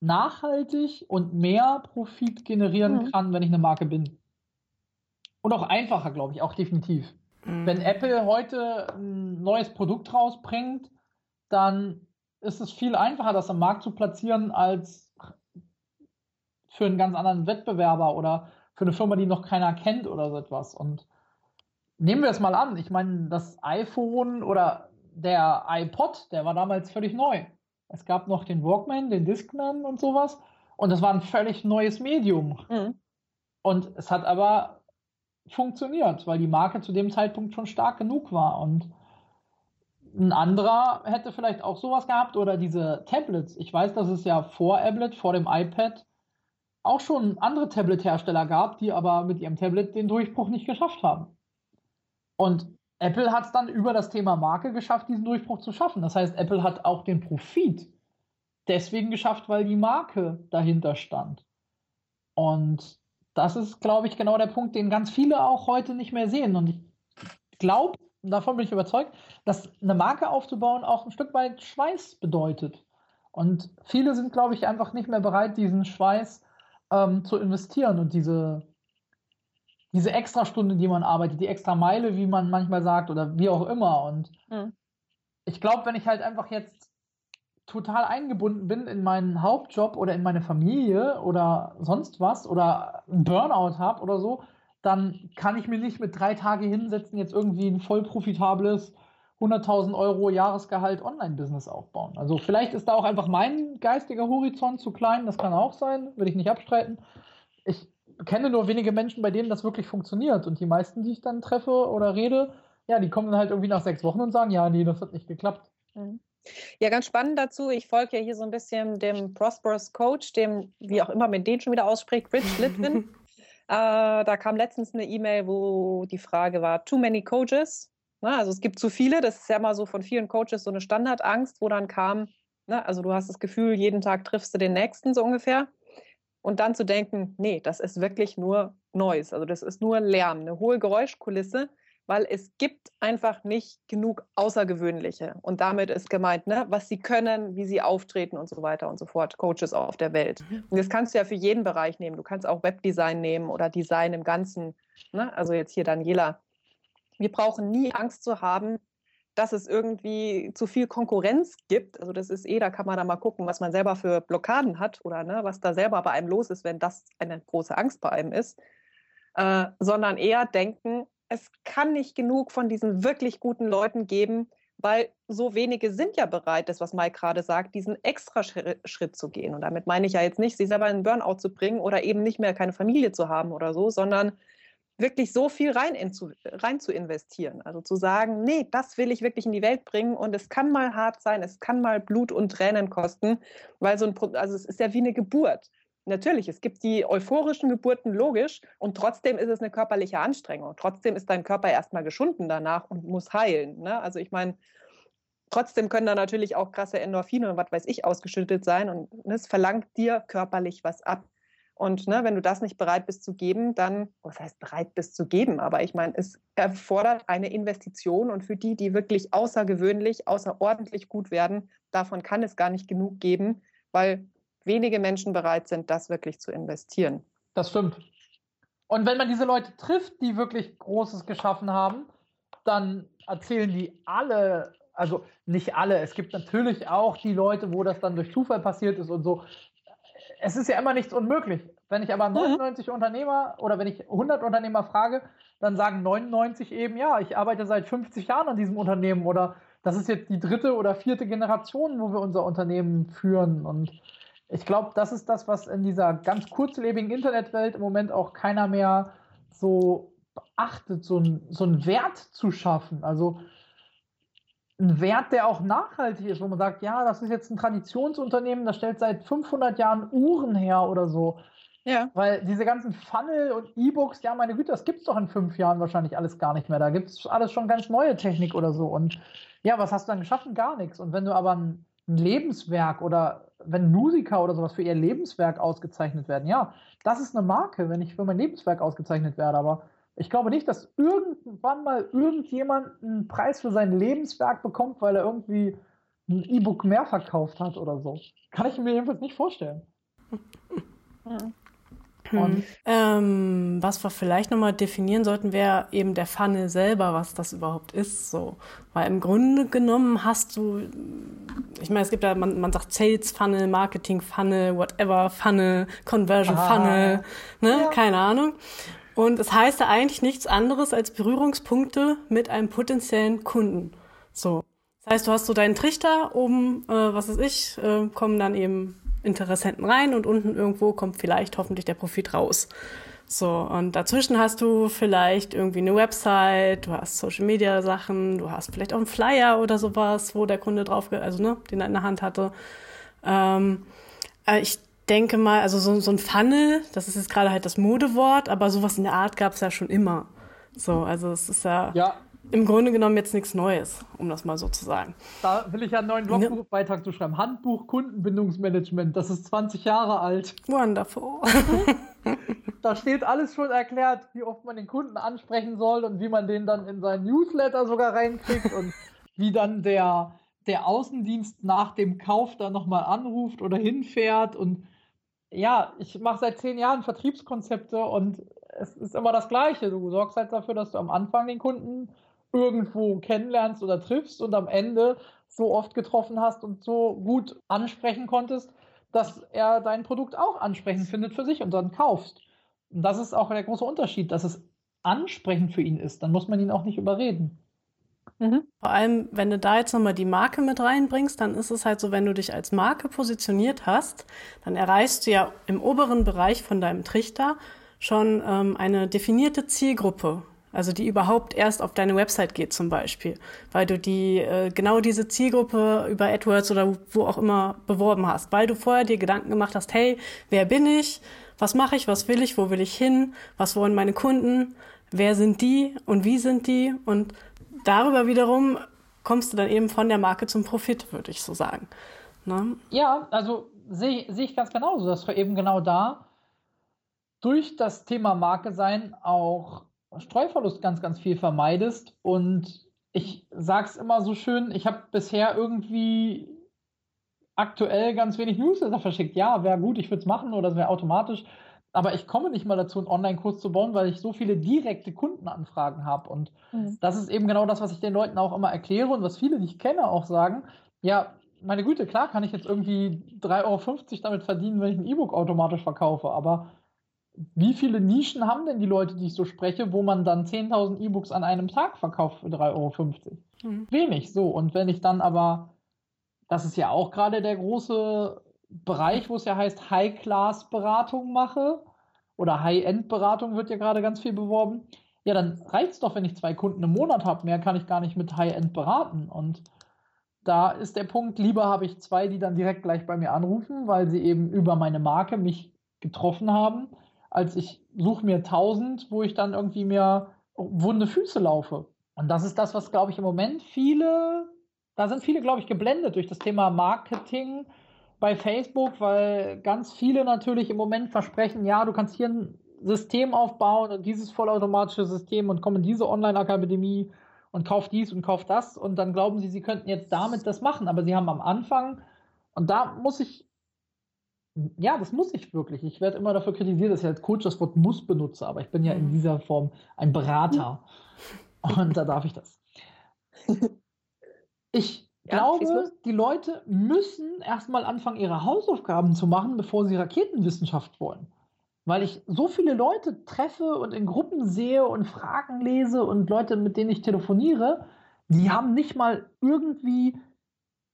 nachhaltig und mehr Profit generieren kann, wenn ich eine Marke bin. Und auch einfacher, glaube ich, auch definitiv. Wenn Apple heute ein neues Produkt rausbringt, dann ist es viel einfacher, das am Markt zu platzieren, als für einen ganz anderen Wettbewerber oder für eine Firma, die noch keiner kennt oder so etwas. Und nehmen wir es mal an, ich meine, das iPhone oder der iPod, der war damals völlig neu. Es gab noch den Walkman, den Discman und sowas und das war ein völlig neues Medium. Und es hat aber funktioniert, weil die Marke zu dem Zeitpunkt schon stark genug war und ein anderer hätte vielleicht auch sowas gehabt oder diese Tablets. Ich weiß, dass es ja vor Tablet, vor dem iPad auch schon andere Tablet-Hersteller gab, die aber mit ihrem Tablet den Durchbruch nicht geschafft haben. Und Apple hat es dann über das Thema Marke geschafft, diesen Durchbruch zu schaffen. Das heißt, Apple hat auch den Profit deswegen geschafft, weil die Marke dahinter stand. Und das ist, glaube ich, genau der Punkt, den ganz viele auch heute nicht mehr sehen. Und ich glaube, davon bin ich überzeugt, dass eine Marke aufzubauen auch ein Stück weit Schweiß bedeutet. Und viele sind, glaube ich, einfach nicht mehr bereit, diesen Schweiß zu investieren und diese Extrastunde, die man arbeitet, die extra Meile, wie man manchmal sagt oder wie auch immer. Und ich glaube, wenn ich halt einfach jetzt total eingebunden bin in meinen Hauptjob oder in meine Familie oder sonst was oder einen Burnout habe oder so, dann kann ich mir nicht mit 3 Tagen hinsetzen, jetzt irgendwie ein voll profitables 100.000 Euro Jahresgehalt Online-Business aufbauen. Also vielleicht ist da auch einfach mein geistiger Horizont zu klein, das kann auch sein, will ich nicht abstreiten. Ich kenne nur wenige Menschen, bei denen das wirklich funktioniert und die meisten, die ich dann treffe oder rede, ja, die kommen dann halt irgendwie nach 6 Wochen und sagen, ja, nee, das hat nicht geklappt. Ja, ganz spannend dazu, ich folge ja hier so ein bisschen dem Prosperous Coach, dem, wie auch immer man den schon wieder ausspricht, Rich Litwin. Da kam letztens eine E-Mail, wo die Frage war, too many coaches? Also es gibt zu viele, das ist ja immer so von vielen Coaches so eine Standardangst, wo dann kam, also du hast das Gefühl, jeden Tag triffst du den Nächsten so ungefähr. Und dann zu denken, nee, das ist wirklich nur Noise, also das ist nur Lärm, eine hohe Geräuschkulisse, weil es gibt einfach nicht genug Außergewöhnliche. Und damit ist gemeint, ne, was sie können, wie sie auftreten und so weiter und so fort, Coaches auf der Welt. Und das kannst du ja für jeden Bereich nehmen. Du kannst auch Webdesign nehmen oder Design im Ganzen. Ne? Also jetzt hier Daniela. Wir brauchen nie Angst zu haben, dass es irgendwie zu viel Konkurrenz gibt. Also das ist da kann man da mal gucken, was man selber für Blockaden hat oder ne, was da selber bei einem los ist, wenn das eine große Angst bei einem ist. Sondern eher denken, es kann nicht genug von diesen wirklich guten Leuten geben, weil so wenige sind ja bereit, das, was Mike gerade sagt, diesen extra Schritt zu gehen. Und damit meine ich ja jetzt nicht, sich selber in einen Burnout zu bringen oder eben nicht mehr keine Familie zu haben oder so, sondern wirklich so viel rein zu investieren. Also zu sagen, nee, das will ich wirklich in die Welt bringen und es kann mal hart sein, es kann mal Blut und Tränen kosten, weil es ist ja wie eine Geburt. Natürlich, es gibt die euphorischen Geburten, logisch, und trotzdem ist es eine körperliche Anstrengung. Trotzdem ist dein Körper erstmal geschunden danach und muss heilen. Ne? Also ich meine, trotzdem können da natürlich auch krasse Endorphine und was weiß ich ausgeschüttet sein und ne, es verlangt dir körperlich was ab. Und ne, wenn du das nicht bereit bist zu geben, dann, was heißt bereit bist zu geben? Aber ich meine, es erfordert eine Investition und für die, die wirklich außergewöhnlich, außerordentlich gut werden, davon kann es gar nicht genug geben, weil wenige Menschen bereit sind, das wirklich zu investieren. Das stimmt. Und wenn man diese Leute trifft, die wirklich Großes geschaffen haben, dann erzählen die alle, also nicht alle, es gibt natürlich auch die Leute, wo das dann durch Zufall passiert ist und so. Es ist ja immer nichts unmöglich. Wenn ich aber 99 Unternehmer oder wenn ich 100 Unternehmer frage, dann sagen 99 eben, ja, ich arbeite seit 50 Jahren an diesem Unternehmen oder das ist jetzt die 3. oder 4. Generation, wo wir unser Unternehmen führen. Und ich glaube, das ist das, was in dieser ganz kurzlebigen Internetwelt im Moment auch keiner mehr so beachtet, so einen Wert zu schaffen. Also ein Wert, der auch nachhaltig ist, wo man sagt, ja, das ist jetzt ein Traditionsunternehmen, das stellt seit 500 Jahren Uhren her oder so. Ja. Weil diese ganzen Funnel und E-Books, ja, meine Güte, das gibt es doch in 5 Jahren wahrscheinlich alles gar nicht mehr. Da gibt es alles schon ganz neue Technik oder so. Und ja, was hast du dann geschaffen? Gar nichts. Und wenn du aber ein Lebenswerk oder wenn Musiker oder sowas für ihr Lebenswerk ausgezeichnet werden, ja, das ist eine Marke, wenn ich für mein Lebenswerk ausgezeichnet werde, aber ich glaube nicht, dass irgendwann mal irgendjemand einen Preis für sein Lebenswerk bekommt, weil er irgendwie ein E-Book mehr verkauft hat oder so. Kann ich mir jedenfalls nicht vorstellen. Was wir vielleicht nochmal definieren sollten, wäre eben der Funnel selber, was das überhaupt ist. So. Weil im Grunde genommen hast du, ich meine, es gibt ja, man sagt Sales Funnel, Marketing Funnel, whatever Funnel, Conversion Funnel, ne? Ja. Keine Ahnung. Und es heißt ja eigentlich nichts anderes als Berührungspunkte mit einem potenziellen Kunden. So. Das heißt, du hast so deinen Trichter, oben, kommen dann eben Interessenten rein und unten irgendwo kommt vielleicht hoffentlich der Profit raus. So, und dazwischen hast du vielleicht irgendwie eine Website, du hast Social-Media-Sachen, du hast vielleicht auch einen Flyer oder sowas, wo der Kunde drauf, den er in der Hand hatte. Ich denke mal, also so ein Funnel, das ist jetzt gerade halt das Modewort, aber sowas in der Art gab es ja schon immer. So, also es ist ja im Grunde genommen jetzt nichts Neues, um das mal so zu sagen. Da will ich ja einen neuen Blogbeitrag zu schreiben. Handbuch Kundenbindungsmanagement, das ist 20 Jahre alt. Wonderful. Da steht alles schon erklärt, wie oft man den Kunden ansprechen soll und wie man den dann in seinen Newsletter sogar reinkriegt und wie dann der Außendienst nach dem Kauf dann nochmal anruft oder hinfährt. Und ja, ich mache seit 10 Jahren Vertriebskonzepte und es ist immer das Gleiche. Du sorgst halt dafür, dass du am Anfang den Kunden irgendwo kennenlernst oder triffst und am Ende so oft getroffen hast und so gut ansprechen konntest, dass er dein Produkt auch ansprechend findet für sich und dann kaufst. Und das ist auch der große Unterschied, dass es ansprechend für ihn ist. Dann muss man ihn auch nicht überreden. Mhm. Vor allem, wenn du da jetzt nochmal die Marke mit reinbringst, dann ist es halt so, wenn du dich als Marke positioniert hast, dann erreichst du ja im oberen Bereich von deinem Trichter schon eine definierte Zielgruppe, also die überhaupt erst auf deine Website geht zum Beispiel, weil du genau diese Zielgruppe über AdWords oder wo auch immer beworben hast, weil du vorher dir Gedanken gemacht hast, hey, wer bin ich, was mache ich, was will ich, wo will ich hin, was wollen meine Kunden, wer sind die und wie sind die und darüber wiederum kommst du dann eben von der Marke zum Profit, würde ich so sagen. Ne? Ja, also sehe ich ganz genauso, dass wir eben genau da durch das Thema Marke sein auch Streuverlust ganz, ganz viel vermeidest. Und ich sage es immer so schön, ich habe bisher irgendwie aktuell ganz wenig Newsletter verschickt. Ja, wäre gut, ich würde es machen oder es wäre automatisch. Aber ich komme nicht mal dazu, einen Online-Kurs zu bauen, weil ich so viele direkte Kundenanfragen habe. Und das ist eben genau das, was ich den Leuten auch immer erkläre und was viele, die ich kenne, auch sagen. Ja, meine Güte, klar kann ich jetzt irgendwie 3,50 € damit verdienen, wenn ich ein E-Book automatisch verkaufe. Aber wie viele Nischen haben denn die Leute, die ich so spreche, wo man dann 10.000 E-Books an einem Tag verkauft für 3,50 €? Wenig, so. Und wenn ich dann aber, das ist ja auch gerade der große Bereich, wo es ja heißt High-Class-Beratung mache oder High-End-Beratung wird ja gerade ganz viel beworben, ja, dann reicht es doch, wenn ich 2 Kunden im Monat habe, mehr kann ich gar nicht mit High-End beraten. Und da ist der Punkt, lieber habe ich 2, die dann direkt gleich bei mir anrufen, weil sie eben über meine Marke mich getroffen haben, als ich suche mir 1000, wo ich dann irgendwie mir wunde Füße laufe. Und das ist das, was, glaube ich, im Moment da sind viele, glaube ich, geblendet durch das Thema Marketing bei Facebook, weil ganz viele natürlich im Moment versprechen, ja, du kannst hier ein System aufbauen und dieses vollautomatische System und komm in diese Online-Akademie und kauf dies und kauf das und dann glauben sie, sie könnten jetzt damit das machen, aber sie haben am Anfang, und da muss ich, ja, das muss ich wirklich, ich werde immer dafür kritisiert, dass ich als Coach das Wort muss benutze, aber ich bin ja in dieser Form ein Berater und da darf ich das. Ich glaube, die Leute müssen erstmal anfangen, ihre Hausaufgaben zu machen, bevor sie Raketenwissenschaft wollen. Weil ich so viele Leute treffe und in Gruppen sehe und Fragen lese und Leute, mit denen ich telefoniere, die haben nicht mal irgendwie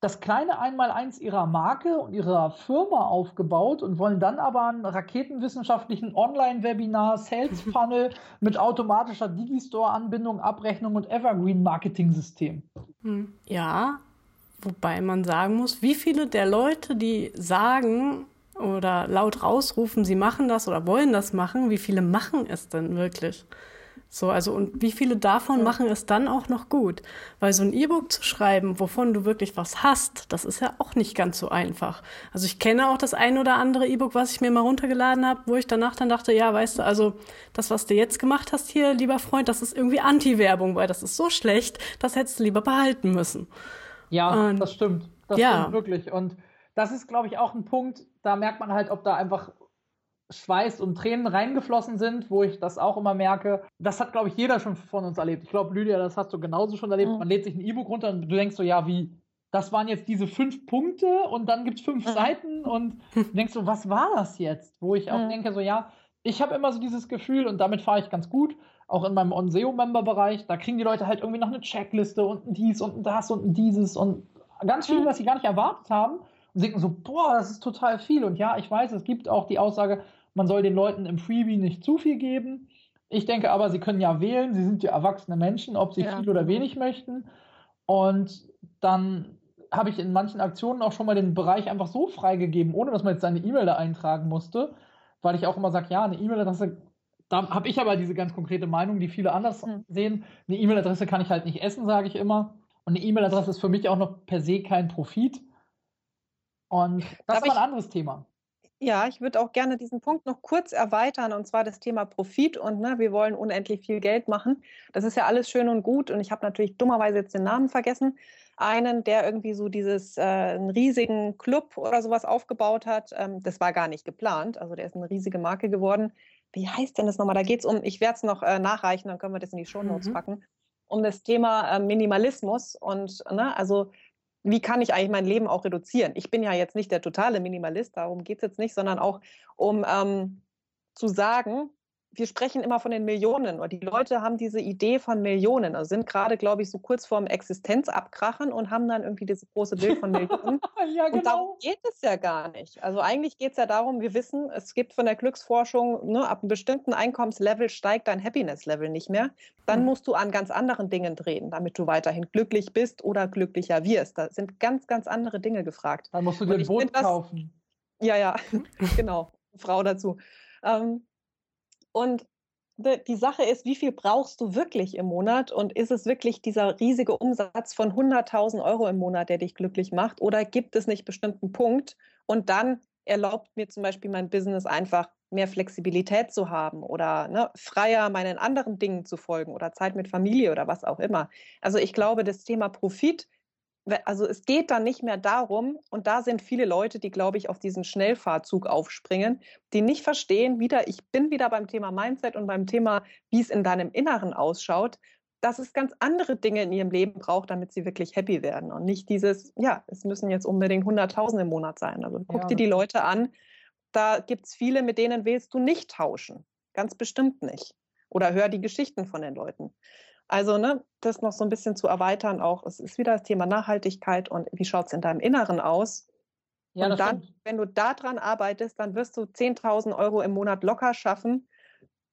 das kleine Einmaleins ihrer Marke und ihrer Firma aufgebaut und wollen dann aber einen raketenwissenschaftlichen Online-Webinar, Sales-Funnel mit automatischer Digistore-Anbindung, Abrechnung und Evergreen-Marketing-System. Ja, wobei man sagen muss, wie viele der Leute, die sagen oder laut rausrufen, sie machen das oder wollen das machen, wie viele machen es denn wirklich? So, also, und wie viele davon machen es dann auch noch gut? Weil so ein E-Book zu schreiben, wovon du wirklich was hast, das ist ja auch nicht ganz so einfach. Also ich kenne auch das ein oder andere E-Book, was ich mir mal runtergeladen habe, wo ich danach dann dachte, ja, weißt du, also das, was du jetzt gemacht hast hier, lieber Freund, das ist irgendwie Anti-Werbung, weil das ist so schlecht, das hättest du lieber behalten müssen. Ja, und das stimmt. Das stimmt wirklich. Und das ist, glaube ich, auch ein Punkt, da merkt man halt, ob da einfach Schweiß und Tränen reingeflossen sind, wo ich das auch immer merke. Das hat, glaube ich, jeder schon von uns erlebt. Ich glaube, Lydia, das hast du genauso schon erlebt. Man lädt sich ein E-Book runter und du denkst so, ja, wie, das waren jetzt diese 5 Punkte und dann gibt es 5 Seiten und du denkst so, was war das jetzt? Wo ich auch denke so, ja, ich habe immer so dieses Gefühl und damit fahre ich ganz gut, auch in meinem On-SEO-Member-Bereich, da kriegen die Leute halt irgendwie noch eine Checkliste und ein dies und ein das und ein dieses und ganz viel, was sie gar nicht erwartet haben und denken so, boah, das ist total viel. Und ja, ich weiß, es gibt auch die Aussage, man soll den Leuten im Freebie nicht zu viel geben. Ich denke aber, sie können ja wählen, sie sind ja erwachsene Menschen, ob sie viel oder wenig möchten. Und dann habe ich in manchen Aktionen auch schon mal den Bereich einfach so freigegeben, ohne dass man jetzt seine E-Mail da eintragen musste, weil ich auch immer sage, ja, eine E-Mail-Adresse, da habe ich aber diese ganz konkrete Meinung, die viele anders sehen. Eine E-Mail-Adresse kann ich halt nicht essen, sage ich immer. Und eine E-Mail-Adresse ist für mich auch noch per se kein Profit. Und das ist aber ein anderes Thema. Ja, ich würde auch gerne diesen Punkt noch kurz erweitern, und zwar das Thema Profit und wir wollen unendlich viel Geld machen. Das ist ja alles schön und gut und ich habe natürlich dummerweise jetzt den Namen vergessen. Einen, der irgendwie so einen riesigen Club oder sowas aufgebaut hat, das war gar nicht geplant, also der ist eine riesige Marke geworden. Wie heißt denn das nochmal? Da geht es um, ich werde es noch nachreichen, dann können wir das in die Shownotes packen, um das Thema Minimalismus und also wie kann ich eigentlich mein Leben auch reduzieren? Ich bin ja jetzt nicht der totale Minimalist, darum geht es jetzt nicht, sondern auch um zu sagen, wir sprechen immer von den Millionen oder die Leute haben diese Idee von Millionen, also sind gerade, glaube ich, so kurz vorm Existenzabkrachen und haben dann irgendwie dieses große Bild von Millionen. Ja, genau. Und darum geht es ja gar nicht. Also eigentlich geht es ja darum, wir wissen, es gibt von der Glücksforschung, ab einem bestimmten Einkommenslevel steigt dein Happiness-Level nicht mehr. Dann musst du an ganz anderen Dingen drehen, damit du weiterhin glücklich bist oder glücklicher wirst. Da sind ganz, ganz andere Dinge gefragt. Dann musst du dir ein Boot kaufen. Ja, genau. Frau dazu. Und die Sache ist, wie viel brauchst du wirklich im Monat und ist es wirklich dieser riesige Umsatz von 100.000 € im Monat, der dich glücklich macht oder gibt es nicht bestimmten Punkt und dann erlaubt mir zum Beispiel mein Business einfach mehr Flexibilität zu haben oder freier meinen anderen Dingen zu folgen oder Zeit mit Familie oder was auch immer. Also ich glaube, das Thema Profit, also es geht dann nicht mehr darum, und da sind viele Leute, die, glaube ich, auf diesen Schnellfahrzug aufspringen, die nicht verstehen, ich bin wieder beim Thema Mindset und beim Thema, wie es in deinem Inneren ausschaut, dass es ganz andere Dinge in ihrem Leben braucht, damit sie wirklich happy werden und nicht dieses, es müssen jetzt unbedingt 100.000 im Monat sein. Also guck dir die Leute an, da gibt es viele, mit denen willst du nicht tauschen. Ganz bestimmt nicht. Oder hör die Geschichten von den Leuten. Also das noch so ein bisschen zu erweitern auch. Es ist wieder das Thema Nachhaltigkeit und wie schaut es in deinem Inneren aus? Ja, und dann, wenn du daran arbeitest, dann wirst du 10.000 Euro im Monat locker schaffen.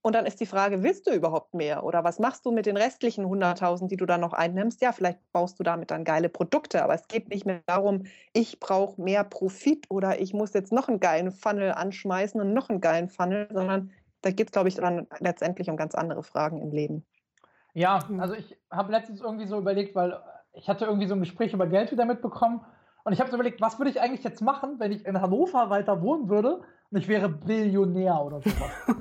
Und dann ist die Frage, willst du überhaupt mehr? Oder was machst du mit den restlichen 100.000, die du dann noch einnimmst? Ja, vielleicht baust du damit dann geile Produkte, aber es geht nicht mehr darum, ich brauche mehr Profit oder ich muss jetzt noch einen geilen Funnel anschmeißen und noch einen geilen Funnel, sondern da geht es, glaube ich, dann letztendlich um ganz andere Fragen im Leben. Ja, also ich habe letztens irgendwie so überlegt, weil ich hatte irgendwie so ein Gespräch über Geld wieder mitbekommen und ich habe so überlegt, was würde ich eigentlich jetzt machen, wenn ich in Hannover weiter wohnen würde und ich wäre Billionär oder sowas.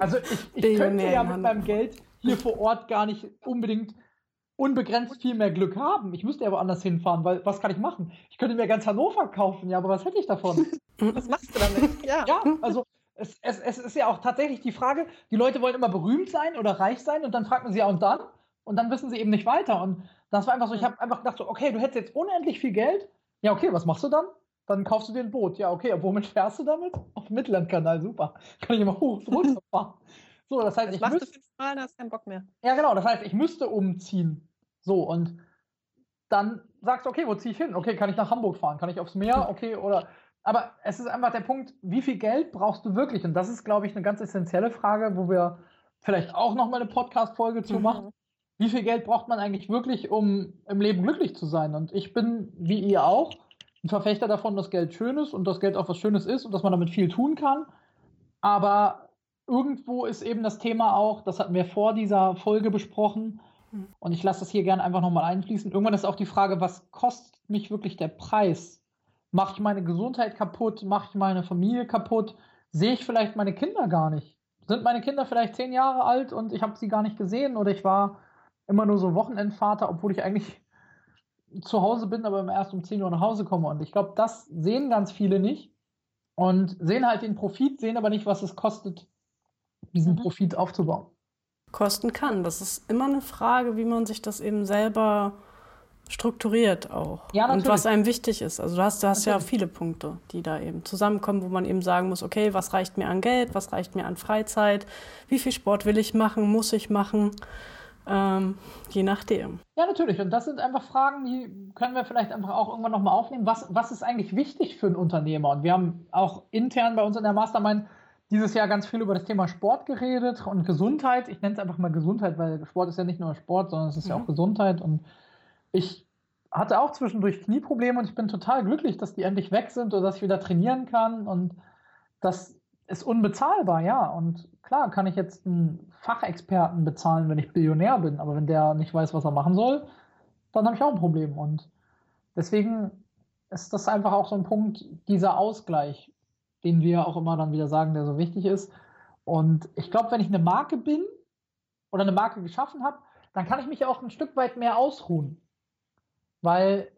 Also ich könnte ja mit meinem Geld hier vor Ort gar nicht unbedingt unbegrenzt viel mehr Glück haben. Ich müsste ja woanders hinfahren, weil was kann ich machen? Ich könnte mir ganz Hannover kaufen, ja, aber was hätte ich davon? Was machst du damit? Ja, also es ist ja auch tatsächlich die Frage, die Leute wollen immer berühmt sein oder reich sein und dann fragt man sie ja und dann wissen sie eben nicht weiter. Und das war einfach so, ich habe einfach gedacht so, okay, du hättest jetzt unendlich viel Geld. Ja, okay, was machst du dann? Dann kaufst du dir ein Boot. Ja, okay, womit fährst du damit? Auf dem Mittellandkanal, super. Kann ich immer hoch und runter fahren. So, das heißt, machst du 5 Mal, dann hast du keinen Bock mehr. Ja, genau, das heißt, ich müsste umziehen. So, und dann sagst du, okay, wo ziehe ich hin? Okay, kann ich nach Hamburg fahren? Kann ich aufs Meer? Okay, oder... Aber es ist einfach der Punkt, wie viel Geld brauchst du wirklich? Und das ist, glaube ich, eine ganz essentielle Frage, wo wir vielleicht auch nochmal eine Podcast-Folge zu machen. Wie viel Geld braucht man eigentlich wirklich, um im Leben glücklich zu sein? Und ich bin, wie ihr auch, ein Verfechter davon, dass Geld schön ist und dass Geld auch was Schönes ist und dass man damit viel tun kann. Aber irgendwo ist eben das Thema auch, das hatten wir vor dieser Folge besprochen und ich lasse das hier gerne einfach nochmal einfließen. Irgendwann ist auch die Frage, was kostet mich wirklich der Preis? Mache ich meine Gesundheit kaputt? Mache ich meine Familie kaputt? Sehe ich vielleicht meine Kinder gar nicht? Sind meine Kinder vielleicht 10 Jahre alt und ich habe sie gar nicht gesehen oder ich war immer nur so Wochenendvater, obwohl ich eigentlich zu Hause bin, aber erst um 10 Uhr nach Hause komme. Und ich glaube, das sehen ganz viele nicht und sehen halt den Profit, sehen aber nicht, was es kostet, diesen Profit aufzubauen. Kosten kann. Das ist immer eine Frage, wie man sich das eben selber strukturiert auch. Ja, und was einem wichtig ist. Also du hast ja viele Punkte, die da eben zusammenkommen, wo man eben sagen muss, okay, was reicht mir an Geld, was reicht mir an Freizeit, wie viel Sport will ich machen, muss ich machen? Je nachdem. Ja, natürlich. Und das sind einfach Fragen, die können wir vielleicht einfach auch irgendwann nochmal aufnehmen. Was ist eigentlich wichtig für einen Unternehmer? Und wir haben auch intern bei uns in der Mastermind dieses Jahr ganz viel über das Thema Sport geredet und Gesundheit. Ich nenne es einfach mal Gesundheit, weil Sport ist ja nicht nur Sport, sondern es ist ja auch Gesundheit. Und ich hatte auch zwischendurch Knieprobleme und ich bin total glücklich, dass die endlich weg sind oder dass ich wieder trainieren kann. Und das ist unbezahlbar, ja. Und klar, kann ich jetzt einen Fachexperten bezahlen, wenn ich Billionär bin, aber wenn der nicht weiß, was er machen soll, dann habe ich auch ein Problem. Und deswegen ist das einfach auch so ein Punkt, dieser Ausgleich, den wir auch immer dann wieder sagen, der so wichtig ist. Und ich glaube, wenn ich eine Marke bin oder eine Marke geschaffen habe, dann kann ich mich auch ein Stück weit mehr ausruhen. Weil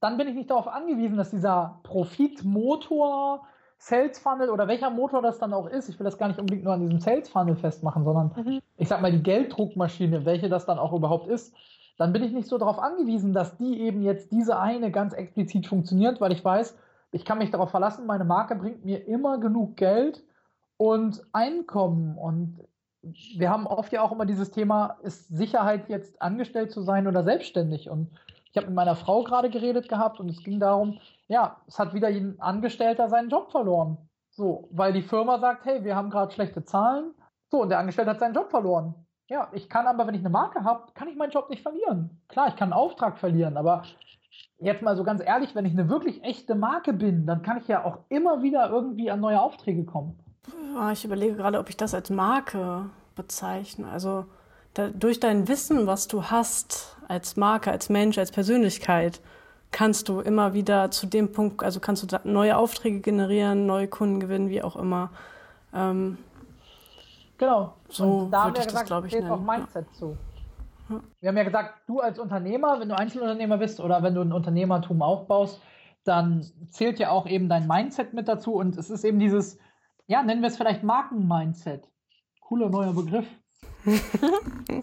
dann bin ich nicht darauf angewiesen, dass dieser Profitmotor, Sales Funnel oder welcher Motor das dann auch ist, ich will das gar nicht unbedingt nur an diesem Sales Funnel festmachen, sondern ich sag mal die Gelddruckmaschine, welche das dann auch überhaupt ist, dann bin ich nicht so darauf angewiesen, dass die eben jetzt diese eine ganz explizit funktioniert, weil ich weiß, ich kann mich darauf verlassen, meine Marke bringt mir immer genug Geld und Einkommen und wir haben oft ja auch immer dieses Thema, ist Sicherheit jetzt angestellt zu sein oder selbstständig und ich habe mit meiner Frau gerade geredet gehabt und es ging darum, ja, es hat wieder ein Angestellter seinen Job verloren. So, weil die Firma sagt, hey, wir haben gerade schlechte Zahlen. So, und der Angestellte hat seinen Job verloren. Ja, ich kann aber, wenn ich eine Marke habe, kann ich meinen Job nicht verlieren. Klar, ich kann einen Auftrag verlieren, aber jetzt mal so ganz ehrlich, wenn ich eine wirklich echte Marke bin, dann kann ich ja auch immer wieder irgendwie an neue Aufträge kommen. Ich überlege gerade, ob ich das als Marke bezeichne. Also durch dein Wissen, was du hast, als Marke, als Mensch, als Persönlichkeit, kannst du immer wieder zu dem Punkt, also kannst du neue Aufträge generieren, neue Kunden gewinnen, wie auch immer. Genau. So würde ich das, glaube ich, nennen. Da haben wir gesagt, es steht auch Mindset zu. Ja. Wir haben ja gesagt, du als Unternehmer, wenn du Einzelunternehmer bist oder wenn du ein Unternehmertum aufbaust, dann zählt ja auch eben dein Mindset mit dazu. Und es ist eben dieses, ja, nennen wir es vielleicht Marken-Mindset. Cooler neuer Begriff.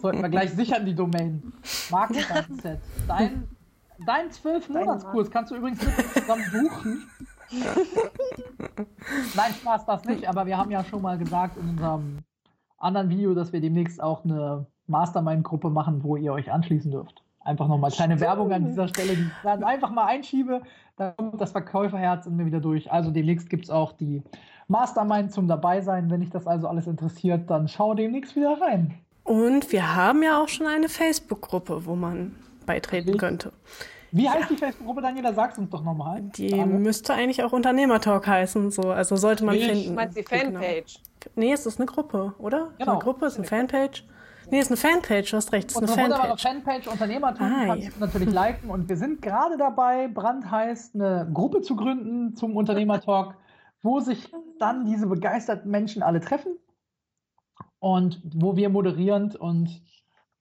Sollten wir gleich sichern, die Domain. Marken-Mindset. Dein 12-Monats-Kurs kannst du übrigens mit uns zusammen buchen. Nein, Spaß, das nicht. Aber wir haben ja schon mal gesagt in unserem anderen Video, dass wir demnächst auch eine Mastermind-Gruppe machen, wo ihr euch anschließen dürft. Einfach nochmal kleine Werbung an dieser Stelle, die ich dann einfach mal einschiebe, dann kommt das Verkäuferherz in mir wieder durch. Also demnächst gibt es auch die Mastermind zum Dabeisein. Wenn dich das also alles interessiert, dann schau demnächst wieder rein. Und wir haben ja auch schon eine Facebook-Gruppe, wo man beitreten könnte. Wie heißt die Facebook-Gruppe, Daniela? Sag's uns doch nochmal. Die müsste eigentlich auch Unternehmer Talk heißen, so. Also sollte man finden. Meinst du die Fanpage? Genau. Nee, es ist eine Gruppe, oder? Genau. Ist eine Gruppe, ist eine Fanpage. Nee, ist eine Fanpage, du hast recht, ist eine Fanpage. Wunderbare Fanpage Unternehmertum kannst du natürlich liken und wir sind gerade dabei, brandheiß eine Gruppe zu gründen zum Unternehmertalk, wo sich dann diese begeisterten Menschen alle treffen und wo wir moderierend und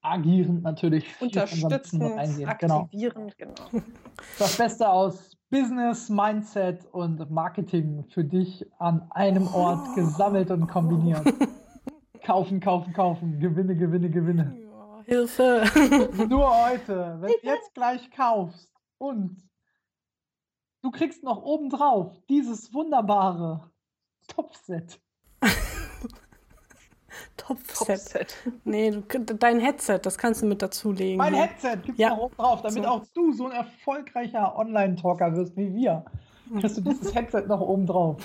agierend natürlich unterstützen, aktivieren, genau. Das Beste aus Business, Mindset und Marketing für dich an einem Ort gesammelt und kombiniert. Kaufen, Gewinne. Ja, Hilfe. Nur heute. Wenn du jetzt gleich kaufst und du kriegst noch obendrauf dieses wunderbare Topfset. Topfset. Nee, dein Headset, das kannst du mit dazulegen. Mein Headset gibt's noch obendrauf, damit auch du so ein erfolgreicher Online-Talker wirst wie wir. Kriegst du dieses Headset noch obendrauf.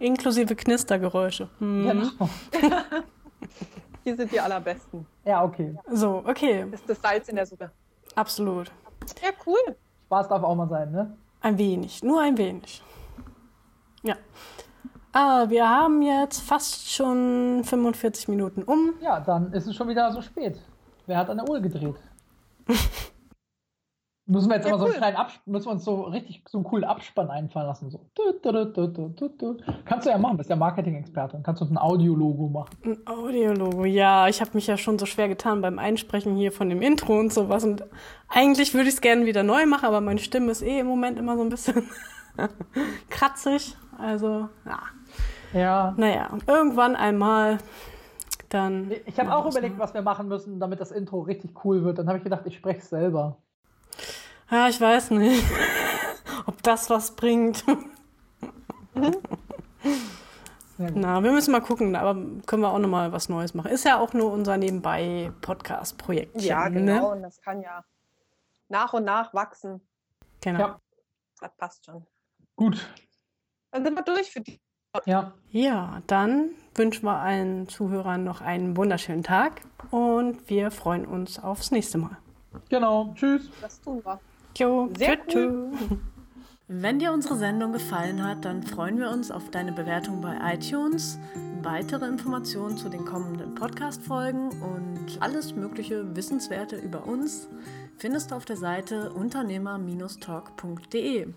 Inklusive Knistergeräusche. Genau. Hier sind die allerbesten. Ja, okay. So, okay. Das ist das Salz in der Suppe. Absolut. Ja, cool. Spaß darf auch mal sein, ne? Ein wenig, nur ein wenig. Ja. Wir haben jetzt fast schon 45 Minuten um. Ja, dann ist es schon wieder so spät. Wer hat an der Uhr gedreht? Müssen wir jetzt immer so einen kleinen müssen wir uns so einen coolen Abspann einfallen lassen. So. Kannst du ja machen, bist ja Marketing-Experte. Kannst du uns ein Audiologo machen. Ein Audiologo, ja. Ich habe mich ja schon so schwer getan beim Einsprechen hier von dem Intro und sowas. Und eigentlich würde ich es gerne wieder neu machen, aber meine Stimme ist im Moment immer so ein bisschen kratzig. Also, ja. Ja. Naja, und irgendwann einmal... dann. Ich habe auch überlegt, was wir machen müssen, damit das Intro richtig cool wird. Dann habe ich gedacht, ich spreche es selber. Ja, ich weiß nicht, ob das was bringt. Na, wir müssen mal gucken, aber können wir auch nochmal was Neues machen. Ist ja auch nur unser Nebenbei-Podcast-Projekt. Ja, genau, ne? Und das kann ja nach und nach wachsen. Genau. Ja. Das passt schon. Gut. Dann sind wir durch für die. Ja, dann wünschen wir allen Zuhörern noch einen wunderschönen Tag und wir freuen uns aufs nächste Mal. Genau, tschüss. Das tun wir. Jo, sehr cool. Wenn dir unsere Sendung gefallen hat, dann freuen wir uns auf deine Bewertung bei iTunes. Weitere Informationen zu den kommenden Podcast-Folgen und alles mögliche Wissenswerte über uns findest du auf der Seite unternehmer-talk.de.